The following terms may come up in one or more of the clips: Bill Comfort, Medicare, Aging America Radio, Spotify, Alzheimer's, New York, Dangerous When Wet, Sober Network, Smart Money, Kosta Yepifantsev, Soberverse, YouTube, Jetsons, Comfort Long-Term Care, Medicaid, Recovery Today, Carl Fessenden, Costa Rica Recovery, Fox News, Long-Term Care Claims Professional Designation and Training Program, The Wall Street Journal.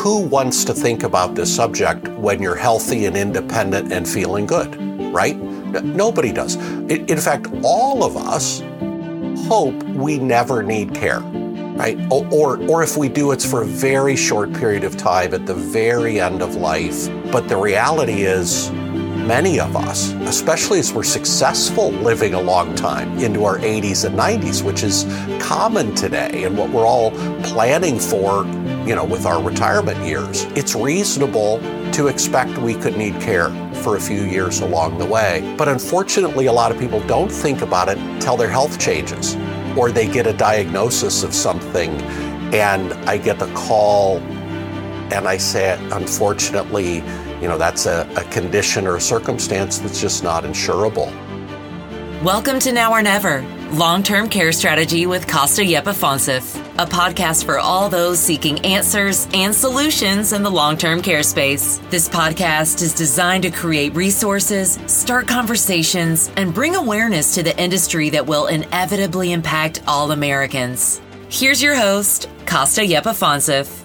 who wants to think about this subject when you're healthy and independent and feeling good, right? Nobody does. In fact, all of us hope we never need care, right? Or if we do, it's for a very short period of time at the very end of life. But the reality is, many of us, especially as we're successful living a long time into our 80s and 90s, which is common today and what we're all planning for, you know, with our retirement years, it's reasonable to expect we could need care for a few years along the way. But unfortunately, a lot of people don't think about it until their health changes or they get a diagnosis of something. And I get the call and I say, unfortunately, you know, that's a condition or a circumstance that's just not insurable. Welcome to Now or Never, Long-Term Care Strategy with Kosta Yepifantsev, a podcast for all those seeking answers and solutions in the long-term care space. This podcast is designed to create resources, start conversations, and bring awareness to the industry that will inevitably impact all Americans. Here's your host, Kosta Yepifantsev.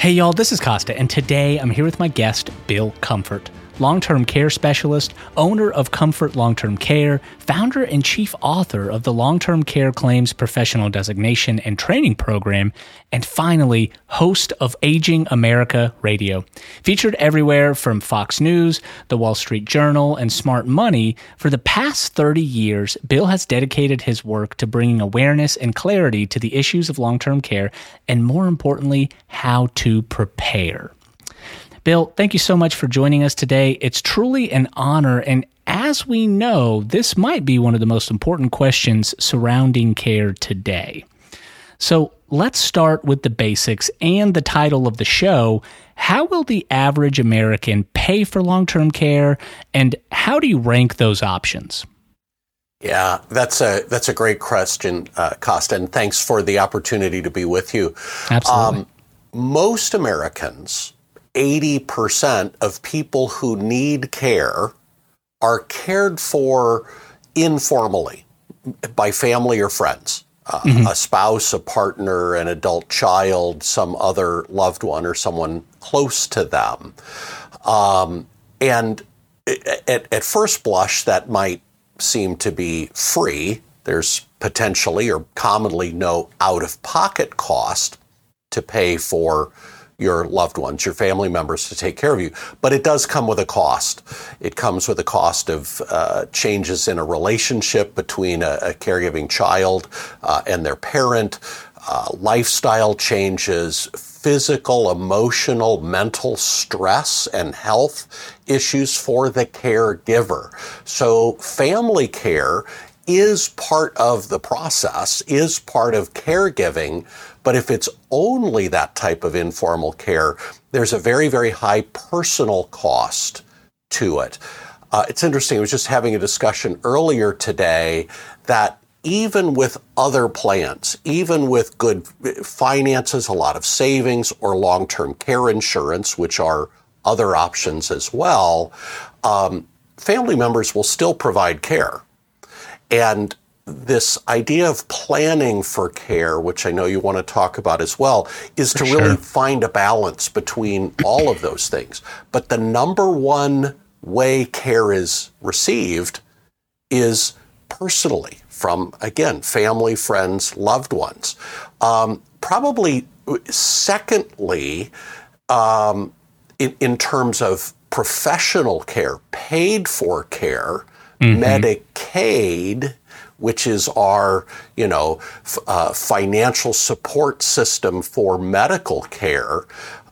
Hey y'all, this is Kosta, and today I'm here with my guest, Bill Comfort, long-term care specialist, owner of Comfort Long-Term Care, founder and chief author of the Long-Term Care Claims Professional Designation and Training Program, and finally, host of Aging America Radio. Featured everywhere from Fox News, The Wall Street Journal, and Smart Money, for the past 30 years, Bill has dedicated his work to bringing awareness and clarity to the issues of long-term care, and more importantly, how to prepare. Bill, thank you so much for joining us today. It's truly an honor, and as we know, this might be one of the most important questions surrounding care today. So let's start with the basics and the title of the show. How will the average American pay for long-term care, and how do you rank those options? Yeah, that's a great question, Kosta, and thanks for the opportunity to be with you. Absolutely. Most Americans, 80% of people who need care, are cared for informally by family or friends, a spouse, a partner, an adult child, some other loved one or someone close to them. And at first blush, that might seem to be free. There's potentially or commonly no out-of-pocket cost to pay for your loved ones, your family members to take care of you. But it does come with a cost. It comes with a cost of changes in a relationship between a caregiving child and their parent, lifestyle changes, physical, emotional, mental stress and health issues for the caregiver. So family care is part of the process, is part of caregiving. But if it's only that type of informal care, there's a very, very high personal cost to it. It's interesting. I was just having a discussion earlier today that even with other plans, even with good finances, a lot of savings, or long-term care insurance, which are other options as well, family members will still provide care. And this idea of planning for care, which I know you want to talk about as well, is to really find a balance between all of those things. But the number one way care is received is personally from, again, family, friends, loved ones. Probably secondly, in terms of professional care, paid for care, Medicaid, which is our, financial support system for medical care.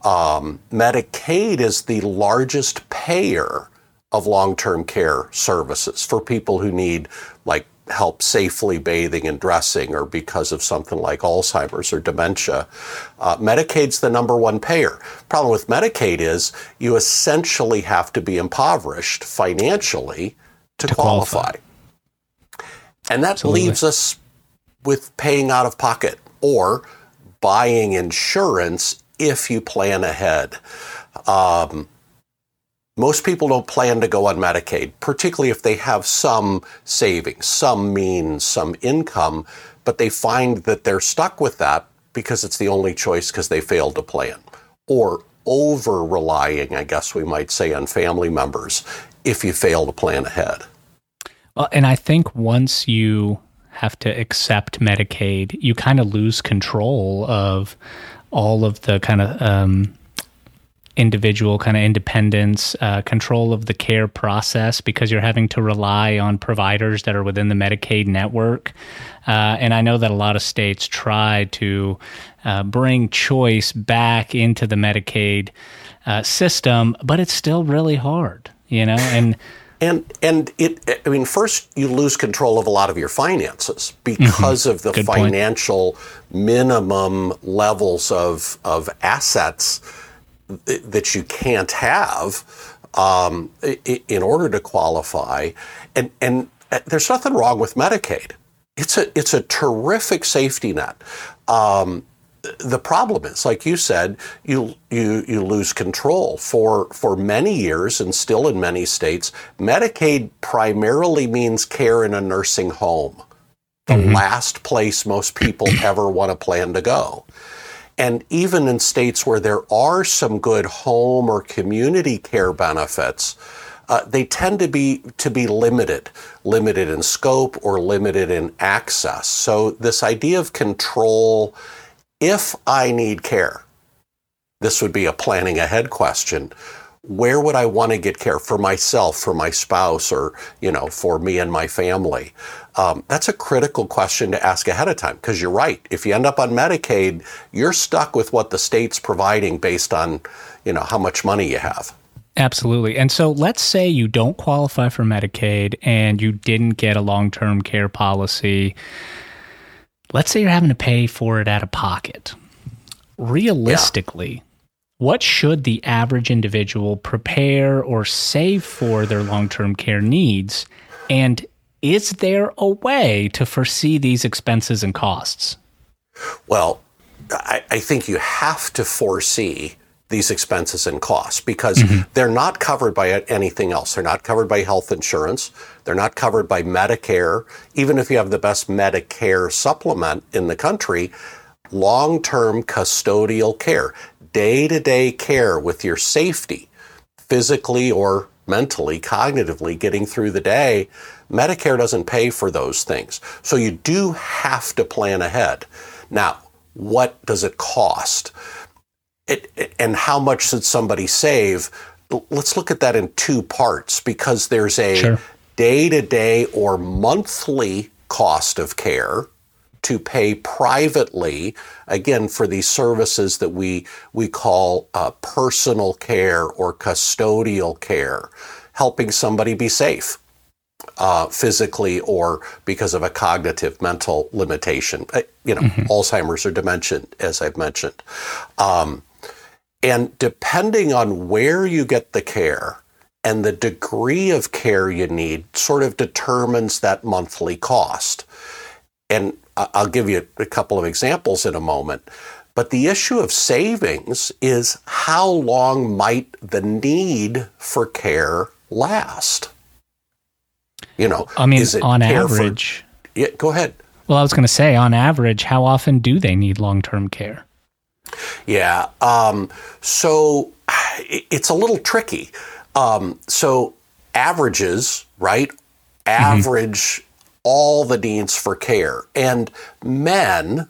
Medicaid is the largest payer of long-term care services for people who need, like, help safely bathing and dressing, or because of something like Alzheimer's or dementia. Medicaid's the number one payer. Problem with Medicaid is you essentially have to be impoverished financially to qualify. And that leaves us with paying out of pocket or buying insurance if you plan ahead. Most people don't plan to go on Medicaid, particularly if they have some savings, some means, some income, but they find that they're stuck with that because it's the only choice because they failed to plan. Or over-relying, I guess we might say, on family members if you fail to plan ahead. Well, and I think once you have to accept Medicaid, you kind of lose control of all of the kind of individual kind of independence, control of the care process, because you're having to rely on providers that are within the Medicaid network. And I know that a lot of states try to bring choice back into the Medicaid system, but it's still really hard, you know? And first you lose control of a lot of your finances because of the Good financial point. Minimum levels of assets that you can't have in order to qualify. And there's nothing wrong with Medicaid. It's a terrific safety net. The problem is, like you said, you lose control. For many years, and still in many states, Medicaid primarily means care in a nursing home, the last place most people ever want to plan to go. And even in states where there are some good home or community care benefits, they tend to be limited in scope or limited in access. So this idea of control, if I need care, this would be a planning ahead question. Where would I want to get care for myself, for my spouse, or, you know, for me and my family? That's a critical question to ask ahead of time, because you're right. If you end up on Medicaid, you're stuck with what the state's providing based on, you know, how much money you have. Absolutely. And so let's say you don't qualify for Medicaid and you didn't get a long-term care policy. Let's say you're having to pay for it out of pocket. Realistically, what should the average individual prepare or save for their long-term care needs? And is there a way to foresee these expenses and costs? Well, I think you have to foresee these expenses and costs, because they're not covered by anything else. They're not covered by health insurance. They're not covered by Medicare. Even if you have the best Medicare supplement in the country, long-term custodial care, day-to-day care with your safety, physically or mentally, cognitively, getting through the day, Medicare doesn't pay for those things. So you do have to plan ahead. Now, what does it cost? And how much should somebody save? Let's look at that in two parts, because there's a day-to-day or monthly cost of care to pay privately, again, for these services that we call personal care or custodial care, helping somebody be safe physically or because of a cognitive mental limitation, Alzheimer's or dementia, as I've mentioned. And depending on where you get the care and the degree of care you need sort of determines that monthly cost. And I'll give you a couple of examples in a moment. But the issue of savings is how long might the need for care last? You know, I mean, on average. Yeah, go ahead. Well, I was going to say, on average, how often do they need long-term care? Yeah. So it's a little tricky. So averages, right? Average all the needs for care. And men,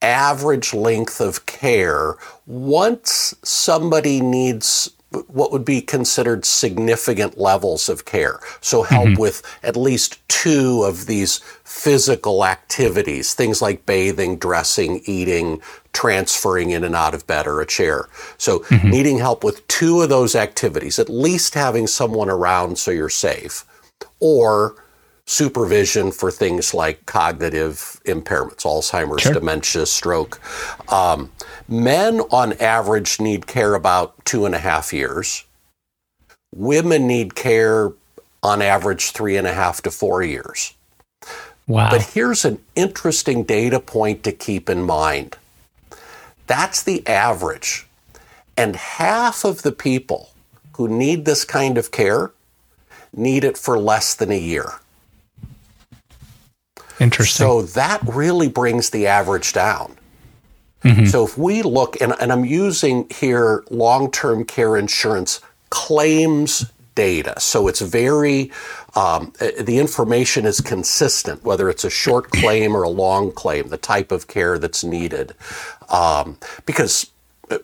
average length of care, once somebody needs what would be considered significant levels of care, so help with at least two of these physical activities, things like bathing, dressing, eating, transferring in and out of bed or a chair. So needing help with two of those activities, at least having someone around so you're safe, or supervision for things like cognitive impairments, Alzheimer's, dementia, stroke. Men on average need care about 2.5 years. Women need care on average 3.5 to 4 years. Wow. But here's an interesting data point to keep in mind. That's the average. And half of the people who need this kind of care need it for less than a year. Interesting. So that really brings the average down. Mm-hmm. So if we look, and I'm using here long-term care insurance claims data. So it's very, the information is consistent, whether it's a short claim or a long claim, the type of care that's needed. Because,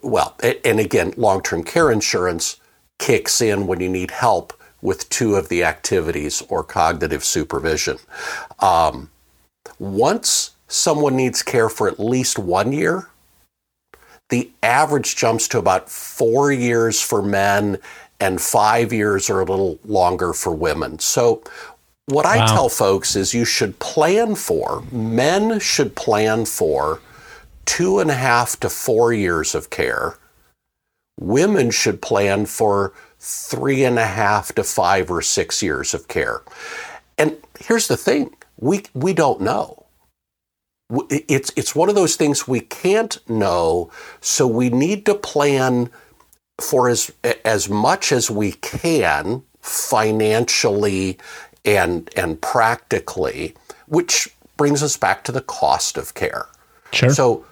well, and again, long-term care insurance kicks in when you need help with two of the activities or cognitive supervision. Once someone needs care for at least 1 year, the average jumps to about 4 years for men and 5 years or a little longer for women. So what I tell folks is you should plan for, men should plan for 2.5 to 4 years of care. Women should plan for 3.5 to 5 or 6 years of care. And here's the thing, we don't know. It's one of those things we can't know, so we need to plan for as much as we can financially and practically, which brings us back to the cost of care. Sure. So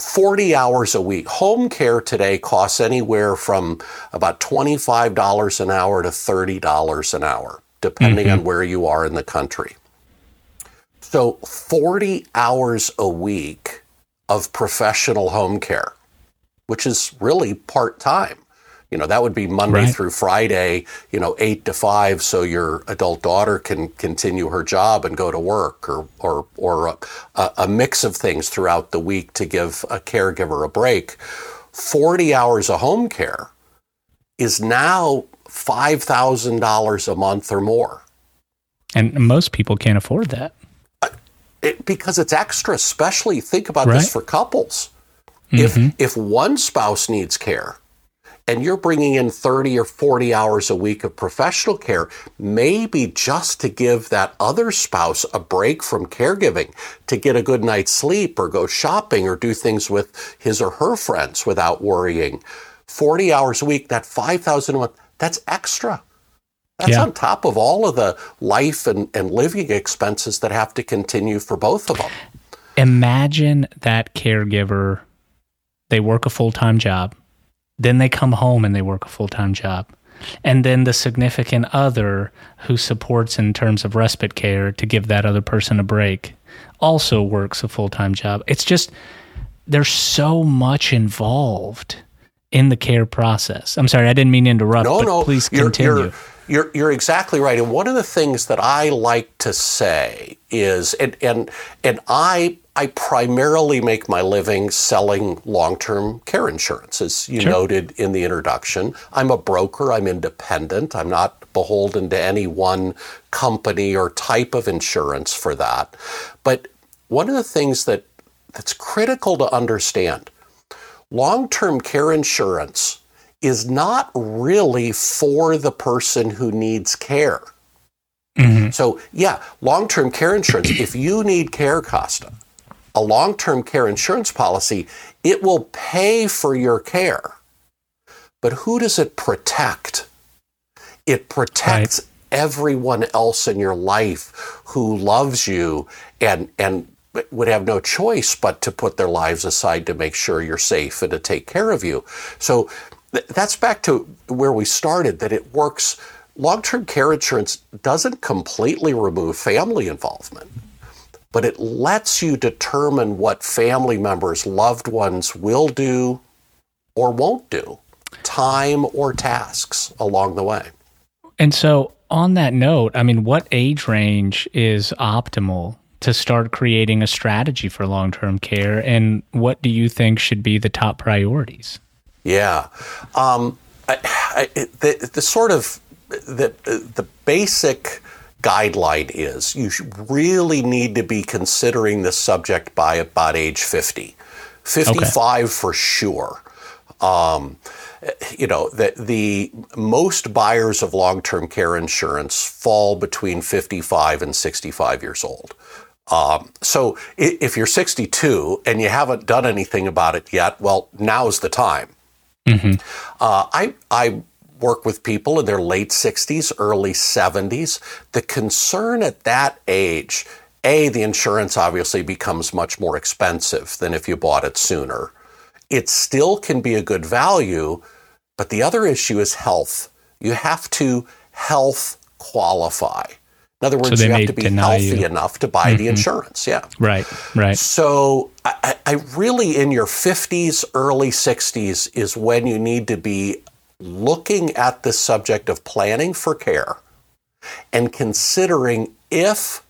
40 hours a week. Home care today costs anywhere from about $25 an hour to $30 an hour, depending on where you are in the country. So 40 hours a week of professional home care, which is really part-time. You know, that would be Monday through Friday, 8 to 5, so your adult daughter can continue her job and go to work, or a mix of things throughout the week to give a caregiver a break. 40 hours of home care is now $5,000 a month or more. And most people can't afford that. Because it's extra, especially, think about this for couples. If one spouse needs care and you're bringing in 30 or 40 hours a week of professional care, maybe just to give that other spouse a break from caregiving, to get a good night's sleep or go shopping or do things with his or her friends without worrying. 40 hours a week, that $5,000 a month, that's extra. That's on top of all of the life and living expenses that have to continue for both of them. Imagine that caregiver, they work a full-time job, then they come home and they work a full-time job, and then the significant other who supports in terms of respite care to give that other person a break also works a full-time job. It's just, there's so much involved in the care process. I'm sorry, I didn't mean to interrupt, but please continue. You're exactly right. And one of the things that I like to say is, and I primarily make my living selling long-term care insurance, as you noted in the introduction. I'm a broker. I'm independent. I'm not beholden to any one company or type of insurance for that. But one of the things that's critical to understand, long-term care insurance is not really for the person who needs care. Mm-hmm. So long-term care insurance, if you need care, Kosta, a long-term care insurance policy, it will pay for your care. But who does it protect? It protects everyone else in your life who loves you and would have no choice but to put their lives aside to make sure you're safe and to take care of you. So that's back to where we started, that it works. Long-term care insurance doesn't completely remove family involvement, but it lets you determine what family members, loved ones, will do or won't do, time or tasks along the way. And so on that note, I mean, what age range is optimal to start creating a strategy for long-term care, and what do you think should be the top priorities? Yeah. The basic guideline is you really need to be considering this subject by about age 50, 55 for sure. The most buyers of long-term care insurance fall between 55 and 65 years old. So if you're 62 and you haven't done anything about it yet, well, now's the time. Mm-hmm. I work with people in their late 60s, early 70s. The concern at that age A, the insurance obviously becomes much more expensive than if you bought it sooner. It still can be a good value, but the other issue is health. You have to health qualify. In other words, so you have to be healthy enough to buy the insurance. Yeah. Right, right. So I really, in your 50s, early 60s is when you need to be looking at this subject of planning for care and considering if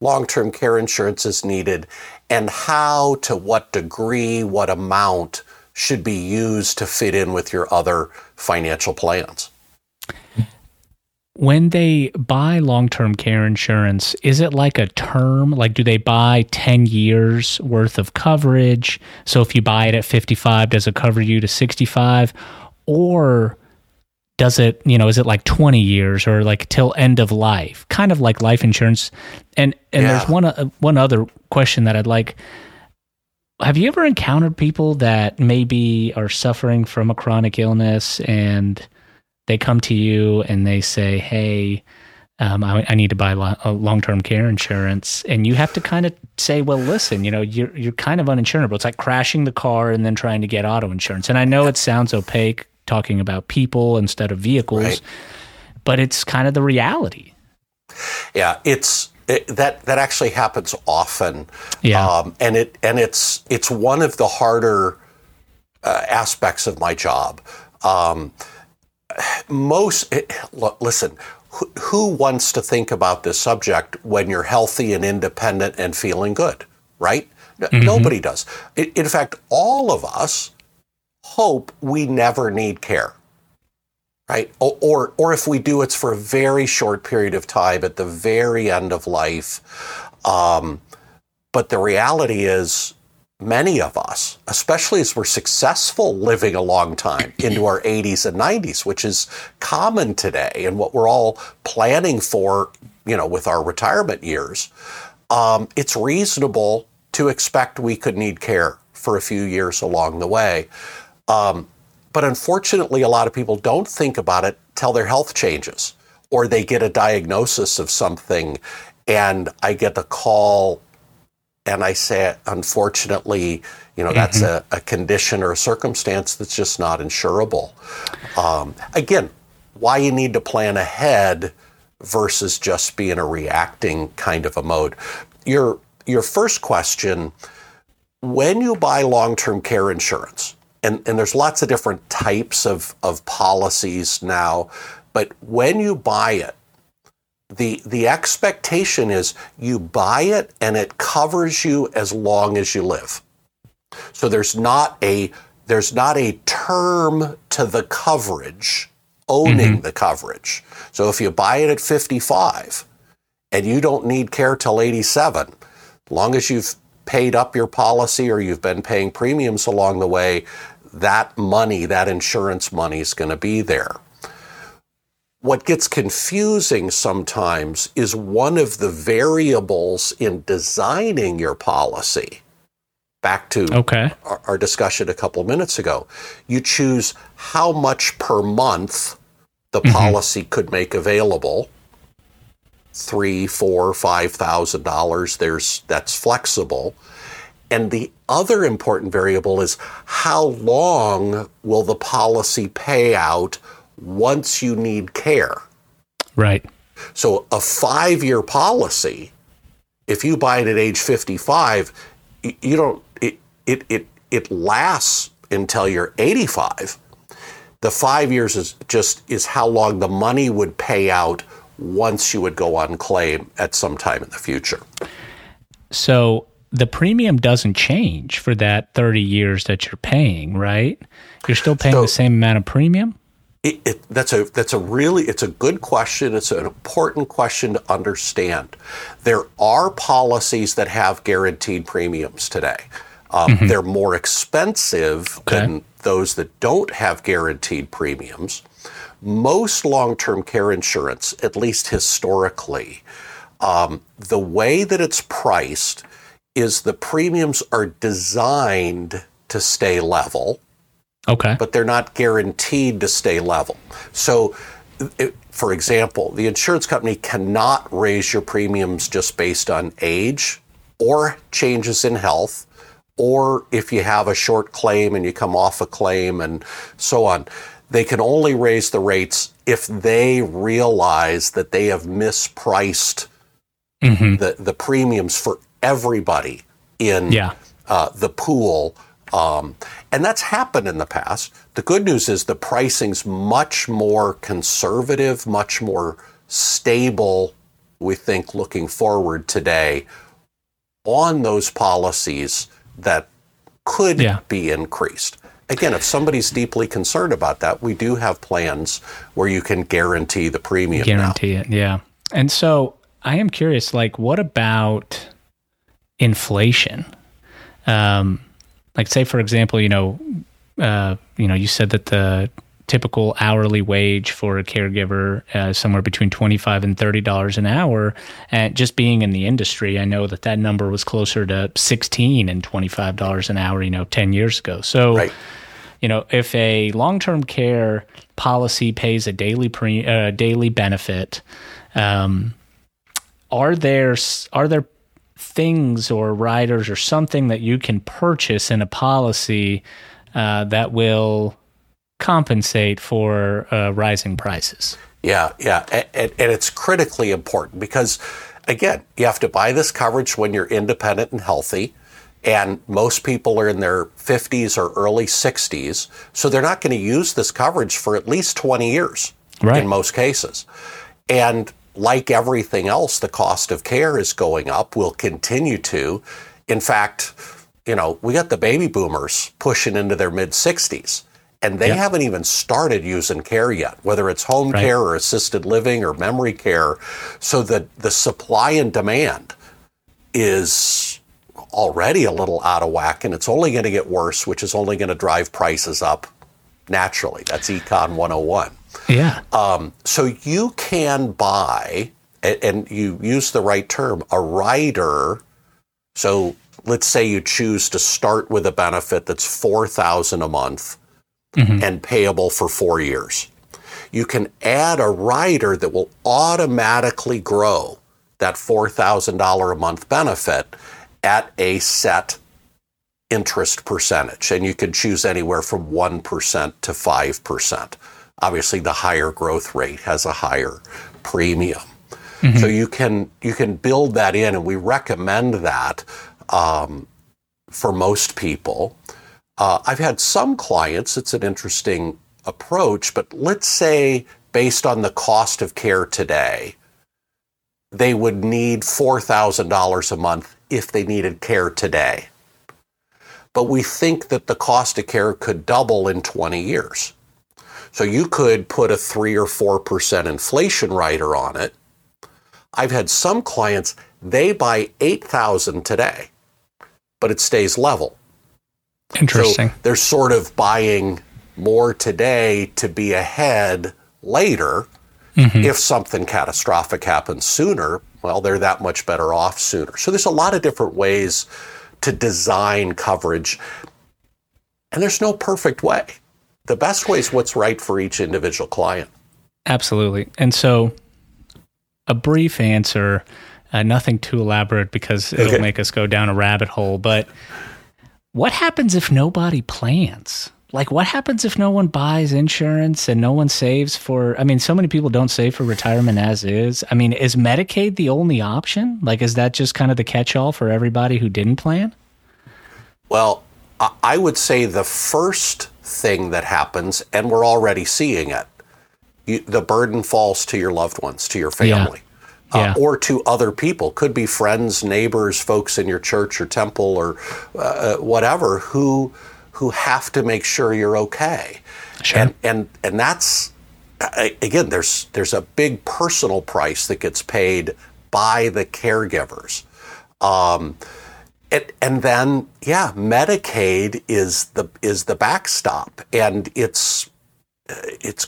long-term care insurance is needed and how, to what degree, what amount should be used to fit in with your other financial plans. When they buy long-term care insurance, is it like a term? Like, do they buy 10 years worth of coverage? So if you buy it at 55, does it cover you to 65? Or does it, you know, is it like 20 years or like till end of life? Kind of like life insurance. And yeah. There's one other question that I'd like. Have you ever encountered people that maybe are suffering from a chronic illness and they come to you and they say, hey, I need to buy long-term care insurance. And you have to kind of say, well, listen, you know, you're kind of uninsurable. It's like crashing the car and then trying to get auto insurance. And I know it sounds opaque talking about people instead of vehicles, right, but it's kind of the reality. Yeah, that actually happens often. Yeah. And it's one of the harder aspects of my job. Listen, who wants to think about this subject when you're healthy and independent and feeling good, right? Mm-hmm. Nobody does. In fact, all of us hope we never need care, right? Or if we do, it's for a very short period of time at the very end of life. But the reality is, many of us, especially as we're successful living a long time into our 80s and 90s, which is common today and what we're all planning for, you know, with our retirement years, it's reasonable to expect we could need care for a few years along the way. But unfortunately, a lot of people don't think about it till their health changes or they get a diagnosis of something. And I get the call and I say, unfortunately, you know, that's a condition or a circumstance that's just not insurable. Again, why you need to plan ahead versus just be in a reacting kind of a mode. Your first question, when you buy long-term care insurance, and there's lots of different types of policies now, but when you buy it, the expectation is you buy it and it covers you as long as you live. So there's not a term to the coverage, owning the coverage. So if you buy it at 55 and you don't need care till 87, as long as you've paid up your policy or you've been paying premiums along the way, that money, that insurance money is going to be there. What gets confusing sometimes is one of the variables in designing your policy, back to our discussion a couple of minutes ago, you choose how much per month the policy could make available, $3,000, $4,000, $5,000, that's flexible. And the other important variable is how long will the policy pay out once you need care. Right. So a 5-year policy, if you buy it at age 55, you don't, it lasts until you're 85. The 5 years is how long the money would pay out once you would go on claim at some time in the future. So the premium doesn't change for that 30 years that you're paying, right? You're still paying the same amount of premium? It's a good question. It's an important question to understand. There are policies that have guaranteed premiums today. They're more expensive than those that don't have guaranteed premiums. Most long-term care insurance, at least historically, the way that it's priced is the premiums are designed to stay level. Okay. But they're not guaranteed to stay level. So for example, the insurance company cannot raise your premiums just based on age or changes in health, or if you have a short claim and you come off a claim and so on. They can only raise the rates if they realize that they have mispriced the premiums for everybody in the pool. And that's happened in the past. The good news is the pricing's much more conservative, much more stable, we think, looking forward today on those policies that could be increased. Again, if somebody's deeply concerned about that, we do have plans where you can guarantee the premium. Guarantee it. And so I am curious, like, what about inflation? Like, say, for example, you said that the typical hourly wage for a caregiver is somewhere between $25 and $30 an hour. And just being in the industry, I know that that number was closer to $16 and $25 an hour, 10 years ago. So, if a long-term care policy pays a daily benefit, are there things or riders or something that you can purchase in a policy that will compensate for rising prices? Yeah. And it's critically important because, again, you have to buy this coverage when you're independent and healthy. And most people are in their 50s or early 60s. So they're not going to use this coverage for at least 20 years in most cases. And like everything else, the cost of care is going up, will continue to. In fact, we got the baby boomers pushing into their mid-60s, and they haven't even started using care yet, whether it's home care or assisted living or memory care. So that the supply and demand is already a little out of whack, and it's only going to get worse, which is only going to drive prices up naturally. That's Econ 101. Yeah. So you can buy, and you use the right term, a rider. So let's say you choose to start with a benefit that's $4,000 a month and payable for 4 years. You can add a rider that will automatically grow that $4,000 a month benefit at a set interest percentage. And you can choose anywhere from 1% to 5%. Obviously, the higher growth rate has a higher premium. So you can build that in, and we recommend that for most people. I've had some clients, it's an interesting approach, but let's say based on the cost of care today, they would need $4,000 a month if they needed care today. But we think that the cost of care could double in 20 years. So you could put a 3 or 4% inflation rider on it. I've had some clients, they buy $8,000 today, but it stays level. Interesting. So they're sort of buying more today to be ahead later. If something catastrophic happens sooner, well, they're that much better off sooner. So there's a lot of different ways to design coverage, and there's no perfect way. The best way is what's right for each individual client. Absolutely. And so a brief answer, nothing too elaborate because it'll make us go down a rabbit hole. But what happens if nobody plans? Like, what happens if no one buys insurance and no one saves for, so many people don't save for retirement as is. Is Medicaid the only option? Like, is that just kind of the catch-all for everybody who didn't plan? Well, I would say the first thing that happens, and we're already seeing it, the burden falls to your loved ones, to your family, or to other people. Could be friends, neighbors, folks in your church or temple or whatever who have to make sure you're okay. Sure. And that's, again, there's a big personal price that gets paid by the caregivers. And then Medicaid is the backstop, and it's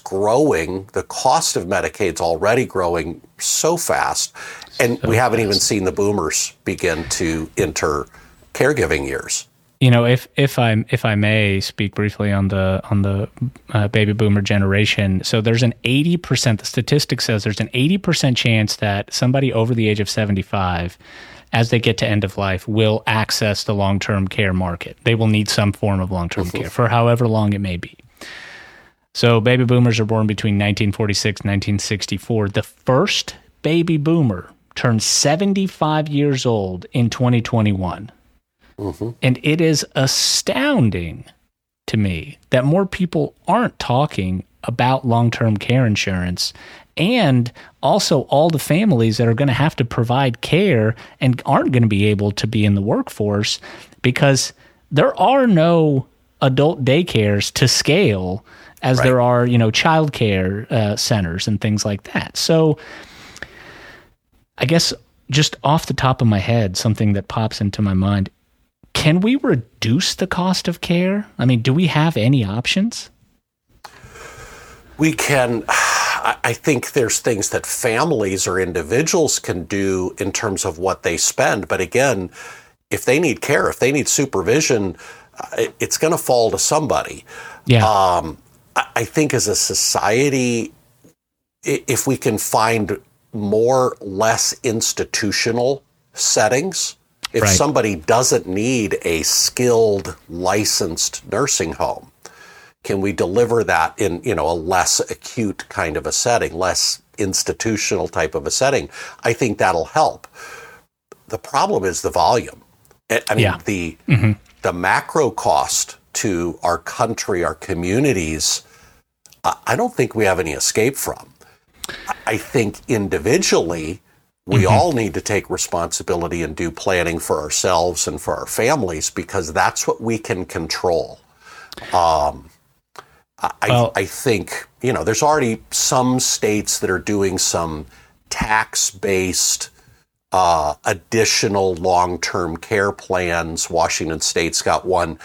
growing. The cost of Medicaid's already growing so fast, and we haven't even seen the boomers begin to enter caregiving years. You know, if I may speak briefly on the baby boomer generation, so there's an 80%. The statistic says there's an 80% chance that somebody over the age of 75, as they get to end of life, will access the long-term care market. They will need some form of long-term care for however long it may be. So baby boomers are born between 1946 and 1964. The first baby boomer turned 75 years old in 2021. Mm-hmm. And it is astounding to me that more people aren't talking about long-term care insurance, and also all the families that are going to have to provide care and aren't going to be able to be in the workforce because there are no adult daycares to scale as right. There are, you know, childcare centers and things like that. So I guess just off the top of my head, something that pops into my mind, can we reduce the cost of care? I mean, do we have any options? We can. I think there's things that families or individuals can do in terms of what they spend. But again, if they need care, if they need supervision, it's going to fall to somebody. Yeah. I think as a society, if we can find more, less institutional settings, if right. somebody doesn't need a skilled, licensed nursing home, can we deliver that in, you know, a less acute kind of a setting, less institutional type of a setting? I think that'll help. The problem is the volume. I mean, yeah. The macro cost to our country, our communities, I don't think we have any escape from. I think individually, we mm-hmm. all need to take responsibility and do planning for ourselves and for our families, because that's what we can control. I think, you know, there's already some states that are doing some tax-based additional long-term care plans. Washington State's got one,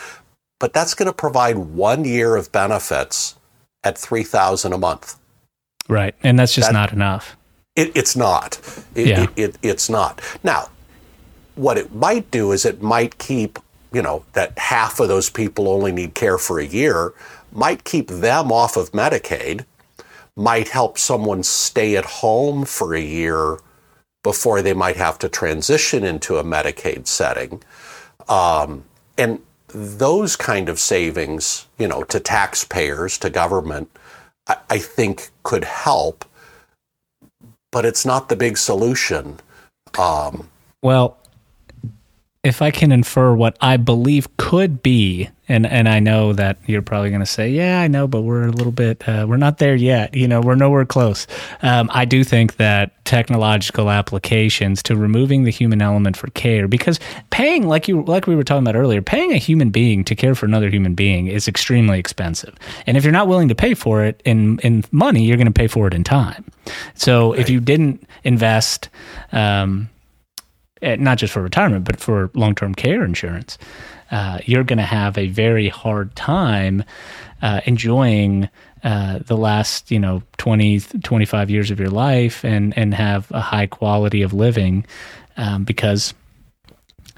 but that's going to provide 1 year of benefits at $3,000 a month. Right, and that's just not enough. It's not. It's not. Now, what it might do is it might keep, you know, that half of those people only need care for a year, might keep them off of Medicaid, might help someone stay at home for a year before they might have to transition into a Medicaid setting. And those kind of savings, you know, to taxpayers, to government, I think could help, but it's not the big solution. Well, if I can infer what I believe could be, and I know that you're probably going to say, yeah, I know, but we're a little bit, we're not there yet. You know, we're nowhere close. I do think that technological applications to removing the human element for care, because paying, like we were talking about earlier, paying a human being to care for another human being is extremely expensive. And if you're not willing to pay for it in money, you're going to pay for it in time. So right. If you didn't invest, not just for retirement, but for long-term care insurance, you're going to have a very hard time enjoying the last, you know, 20, 25 years of your life and have a high quality of living because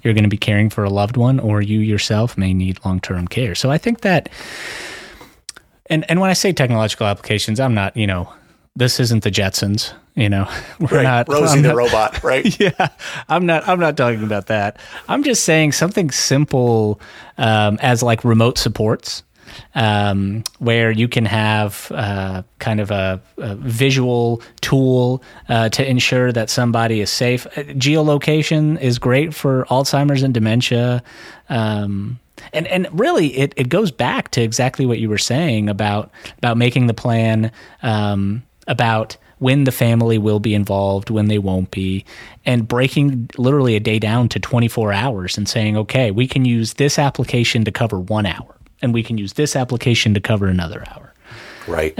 you're going to be caring for a loved one, or you yourself may need long-term care. So I think that, and when I say technological applications, I'm not, you know, this isn't the Jetsons. You know, we're right. not Rosie the robot, right? Yeah, I'm not talking about that. I'm just saying something simple as like remote supports, where you can have kind of a visual tool to ensure that somebody is safe. Geolocation is great for Alzheimer's and dementia, and really it goes back to exactly what you were saying about making the plan, about when the family will be involved, when they won't be, and breaking literally a day down to 24 hours and saying, okay, we can use this application to cover 1 hour, and we can use this application to cover another hour. Right.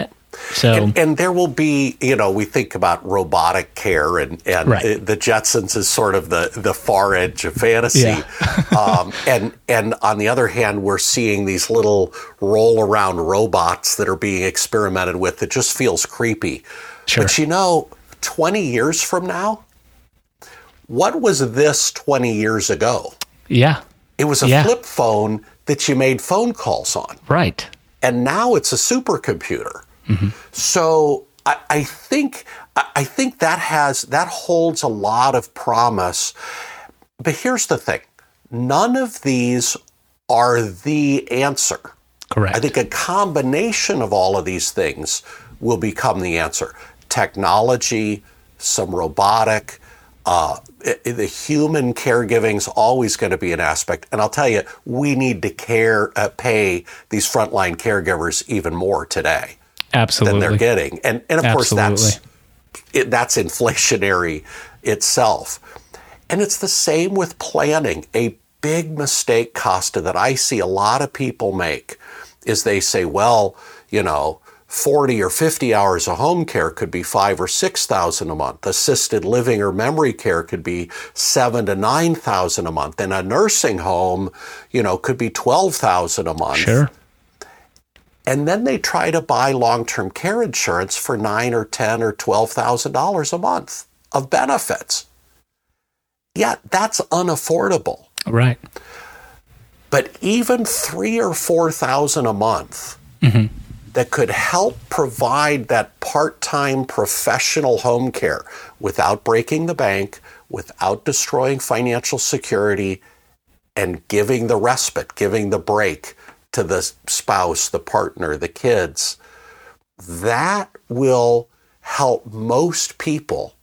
So, and there will be, you know, we think about robotic care, and right. The Jetsons is sort of the far edge of fantasy. Yeah. And on the other hand, we're seeing these little roll around robots that are being experimented with that just feels creepy. Sure. But you know, 20 years from now, what was this 20 years ago? Yeah. It was a flip phone that you made phone calls on. Right. And now it's a supercomputer. Mm-hmm. So I think that holds a lot of promise. But here's the thing. None of these are the answer. Correct. I think a combination of all of these things will become the answer. Technology, some robotic, the human caregiving is always going to be an aspect. And I'll tell you, we need to pay these frontline caregivers even more today. Absolutely. Than they're getting. And of course, that's inflationary itself. And it's the same with planning. A big mistake, Kosta, that I see a lot of people make is they say, well, 40 or 50 hours of home care could be $5,000 or $6,000 a month. Assisted living or memory care could be $7,000 to $9,000 a month. And a nursing home, could be $12,000 a month. Sure. And then they try to buy long-term care insurance for $9,000 or $10,000 or $12,000 a month of benefits. Yeah, that's unaffordable. Right. But even $3,000 or $4,000 a month, mm-hmm. that could help provide that part-time professional home care without breaking the bank, without destroying financial security, and giving the respite, giving the break to the spouse, the partner, the kids, that will help most people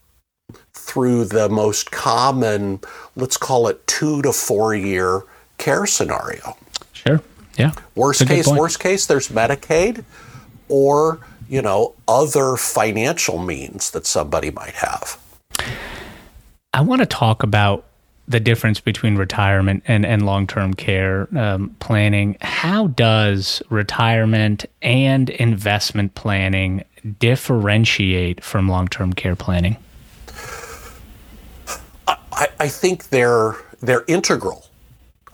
through the most common, let's call it 2 to 4 year care scenario. Sure. Yeah. Worst case, there's Medicaid or, other financial means that somebody might have. I want to talk about the difference between retirement and long-term care planning. How does retirement and investment planning differentiate from long-term care planning? I think they're integral.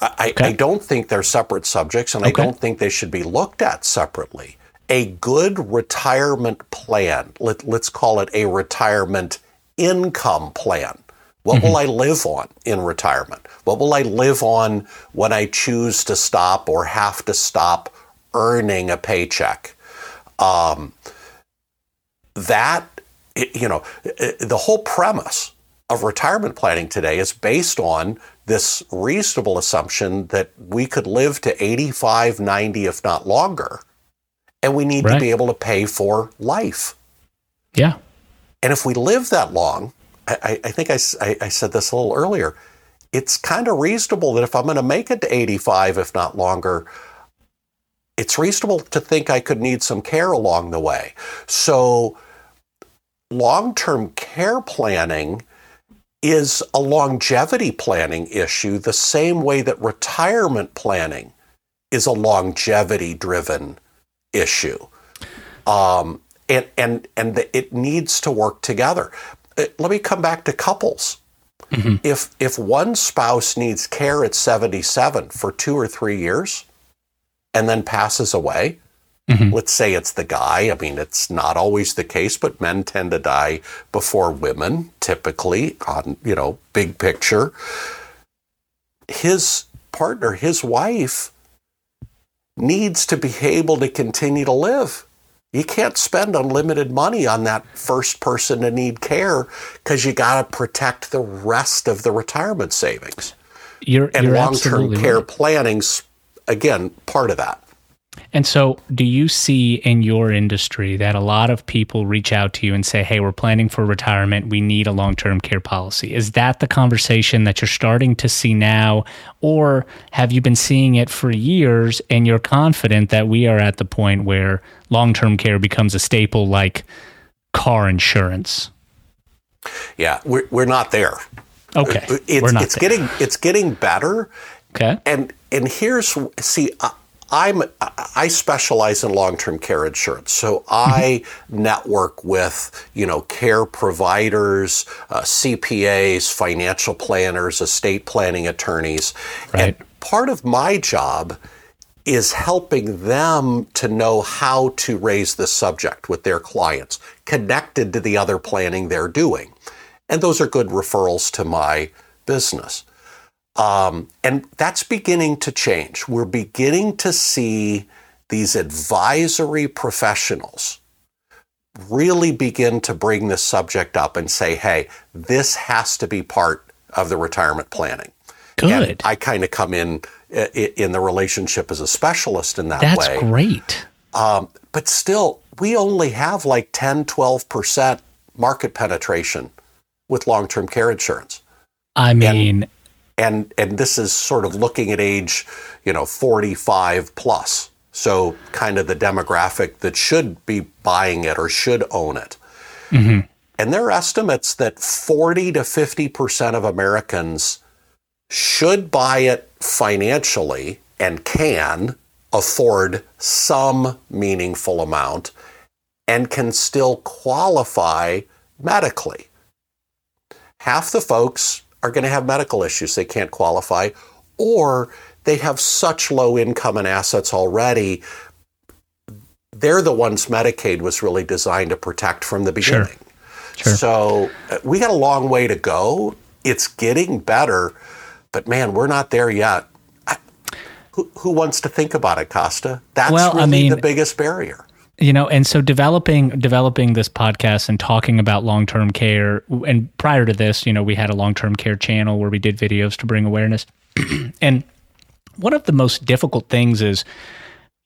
I don't think they're separate subjects, and I don't think they should be looked at separately. A good retirement plan, let's call it a retirement income plan. What mm-hmm. will I live on in retirement? What will I live on when I choose to stop or have to stop earning a paycheck? The whole premise of retirement planning today is based on this reasonable assumption that we could live to 85, 90, if not longer, and we need to be able to pay for life. Yeah. And if we live that long, I think I said this a little earlier, it's kind of reasonable that if I'm going to make it to 85, if not longer, it's reasonable to think I could need some care along the way. So long-term care planning is a longevity planning issue the same way that retirement planning is a longevity-driven issue. And it needs to work together. Let me come back to couples. Mm-hmm. If one spouse needs care at 77 for 2 or 3 years and then passes away, mm-hmm. let's say it's the guy. I mean, it's not always the case, but men tend to die before women, typically, on, big picture. His partner, his wife, needs to be able to continue to live. You can't spend unlimited money on that first person to need care because you got to protect the rest of the retirement savings. You're long-term care planning's, again, part of that. And so do you see in your industry that a lot of people reach out to you and say, hey, we're planning for retirement. We need a long-term care policy. Is that the conversation that you're starting to see now? Or have you been seeing it for years and you're confident that we are at the point where long-term care becomes a staple like car insurance? Yeah, we're not there. Okay. It's getting better. Okay. And here's, see, I specialize in long-term care insurance, so I network with, care providers, CPAs, financial planners, estate planning attorneys, and part of my job is helping them to know how to raise this subject with their clients, connected to the other planning they're doing, and those are good referrals to my business. And that's beginning to change. We're beginning to see these advisory professionals really begin to bring this subject up and say, hey, this has to be part of the retirement planning. Good. And I kind of come in the relationship as a specialist in that way. That's great. But still, we only have like 10, 12% market penetration with long-term care insurance. I mean... And this is sort of looking at age, 45 plus. So kind of the demographic that should be buying it or should own it. Mm-hmm. And there are estimates that 40 to 50% of Americans should buy it financially and can afford some meaningful amount and can still qualify medically. Half the folks are going to have medical issues they can't qualify, or they have such low income and assets already. They're the ones Medicaid was really designed to protect from the beginning. Sure. So we got a long way to go. It's getting better, but man, we're not there yet. Who wants to think about it, Kosta? That's the biggest barrier. And so developing this podcast and talking about long-term care, and prior to this, we had a long-term care channel where we did videos to bring awareness. And one of the most difficult things is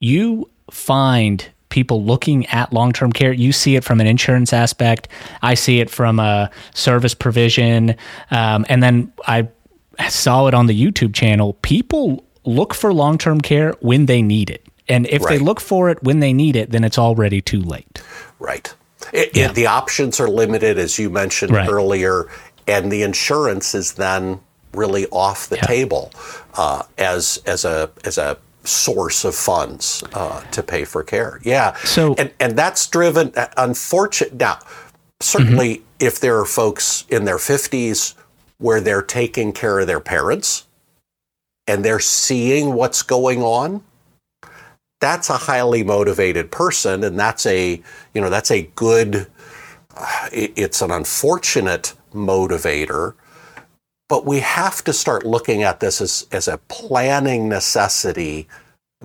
you find people looking at long-term care. You see it from an insurance aspect. I see it from a service provision. And then I saw it on the YouTube channel. People look for long-term care when they need it. And if they look for it when they need it, then it's already too late. Right. The options are limited, as you mentioned earlier, and the insurance is then really off the table as a source of funds to pay for care. Yeah. So and that's driven, unfortunately. Now, certainly, if there are folks in their 50s where they're taking care of their parents and they're seeing what's going on, that's a highly motivated person, and that's a good. It's an unfortunate motivator, but we have to start looking at this as a planning necessity,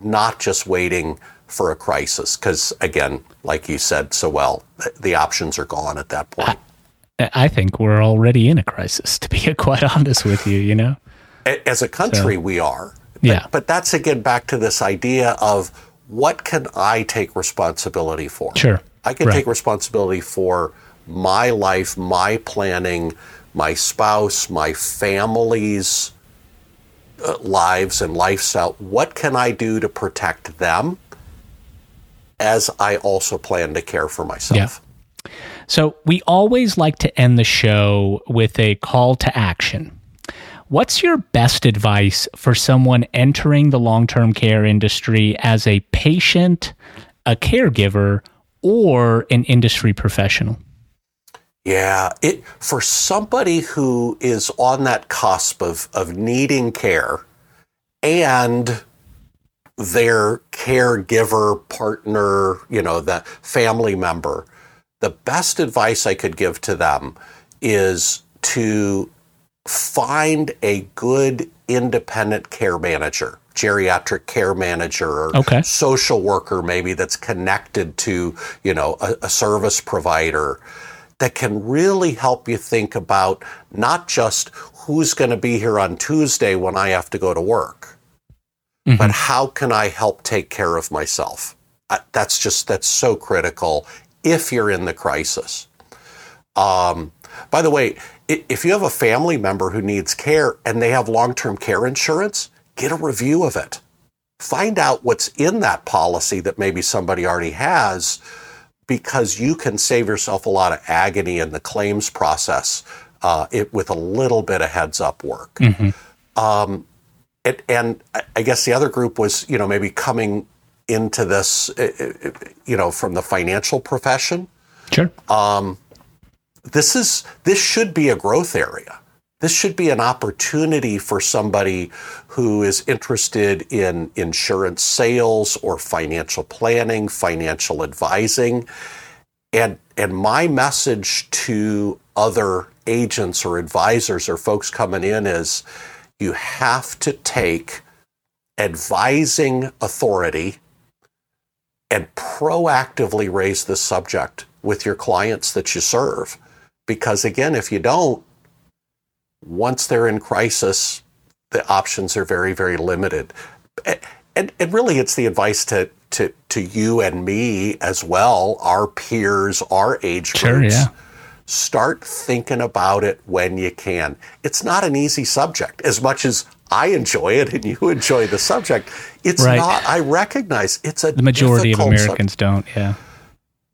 not just waiting for a crisis. Because again, like you said so well, the options are gone at that point. I think we're already in a crisis, to be quite honest with you. As a country, we are. But that's again back to this idea of what can I take responsibility for? Sure. I can take responsibility for my life, my planning, my spouse, my family's lives and lifestyle. What can I do to protect them as I also plan to care for myself? Yeah. So we always like to end the show with a call to action. What's your best advice for someone entering the long-term care industry as a patient, a caregiver, or an industry professional? Yeah, for somebody who is on that cusp of needing care and their caregiver, partner, the family member, the best advice I could give to them is to find a good independent care manager, geriatric care manager, or social worker maybe that's connected to, a service provider that can really help you think about not just who's going to be here on Tuesday when I have to go to work, but how can I help take care of myself? That's so critical if you're in the crisis. By the way, if you have a family member who needs care and they have long-term care insurance, get a review of it. Find out what's in that policy that maybe somebody already has, because you can save yourself a lot of agony in the claims process with a little bit of heads-up work. Mm-hmm. And I guess the other group was, maybe coming into this, from the financial profession. Sure. This should be a growth area. This should be an opportunity for somebody who is interested in insurance sales or financial planning, financial advising. And my message to other agents or advisors or folks coming in is, you have to take advising authority and proactively raise this subject with your clients that you serve. Because again, if you don't, once they're in crisis, the options are very, very limited. And really, it's the advice to you and me as well, our peers, our age groups. Sure, yeah. Start thinking about it when you can. It's not an easy subject. As much as I enjoy it and you enjoy the subject, it's right. Not, I recognize it's a difficult subject. The majority of Americans don't, yeah.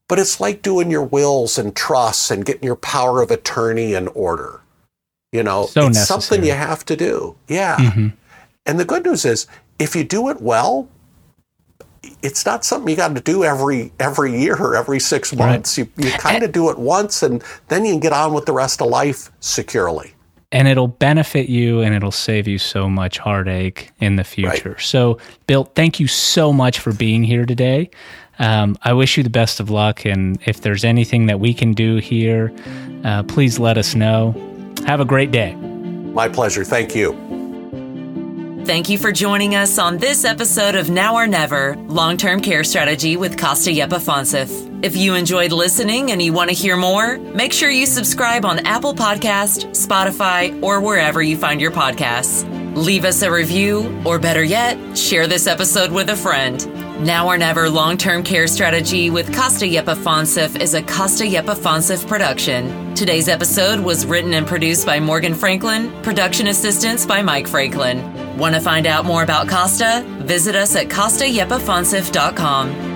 But it's like doing your wills and trusts and getting your power of attorney in order. You know, so it's necessary. Something you have to do. Yeah. Mm-hmm. And the good news is, if you do it well, it's not something you got to do every year or every 6 months. Right. You kind of do it once, and then you can get on with the rest of life securely. And it'll benefit you, and it'll save you so much heartache in the future. Right. So, Bill, thank you so much for being here today. I wish you the best of luck, and if there's anything that we can do here, please let us know. Have a great day. My pleasure. Thank you. Thank you for joining us on this episode of Now or Never, Long-Term Care Strategy with Kosta Yepifantsev. If you enjoyed listening and you want to hear more, make sure you subscribe on Apple Podcast, Spotify, or wherever you find your podcasts. Leave us a review, or better yet, share this episode with a friend. Now or Never, Long-Term Care Strategy with Kosta Yepifantsev is a Kosta Yepifantsev production. Today's episode was written and produced by Morgan Franklin, production assistance by Mike Franklin. Want to find out more about Kosta? Visit us at KostaYepifantsev.com.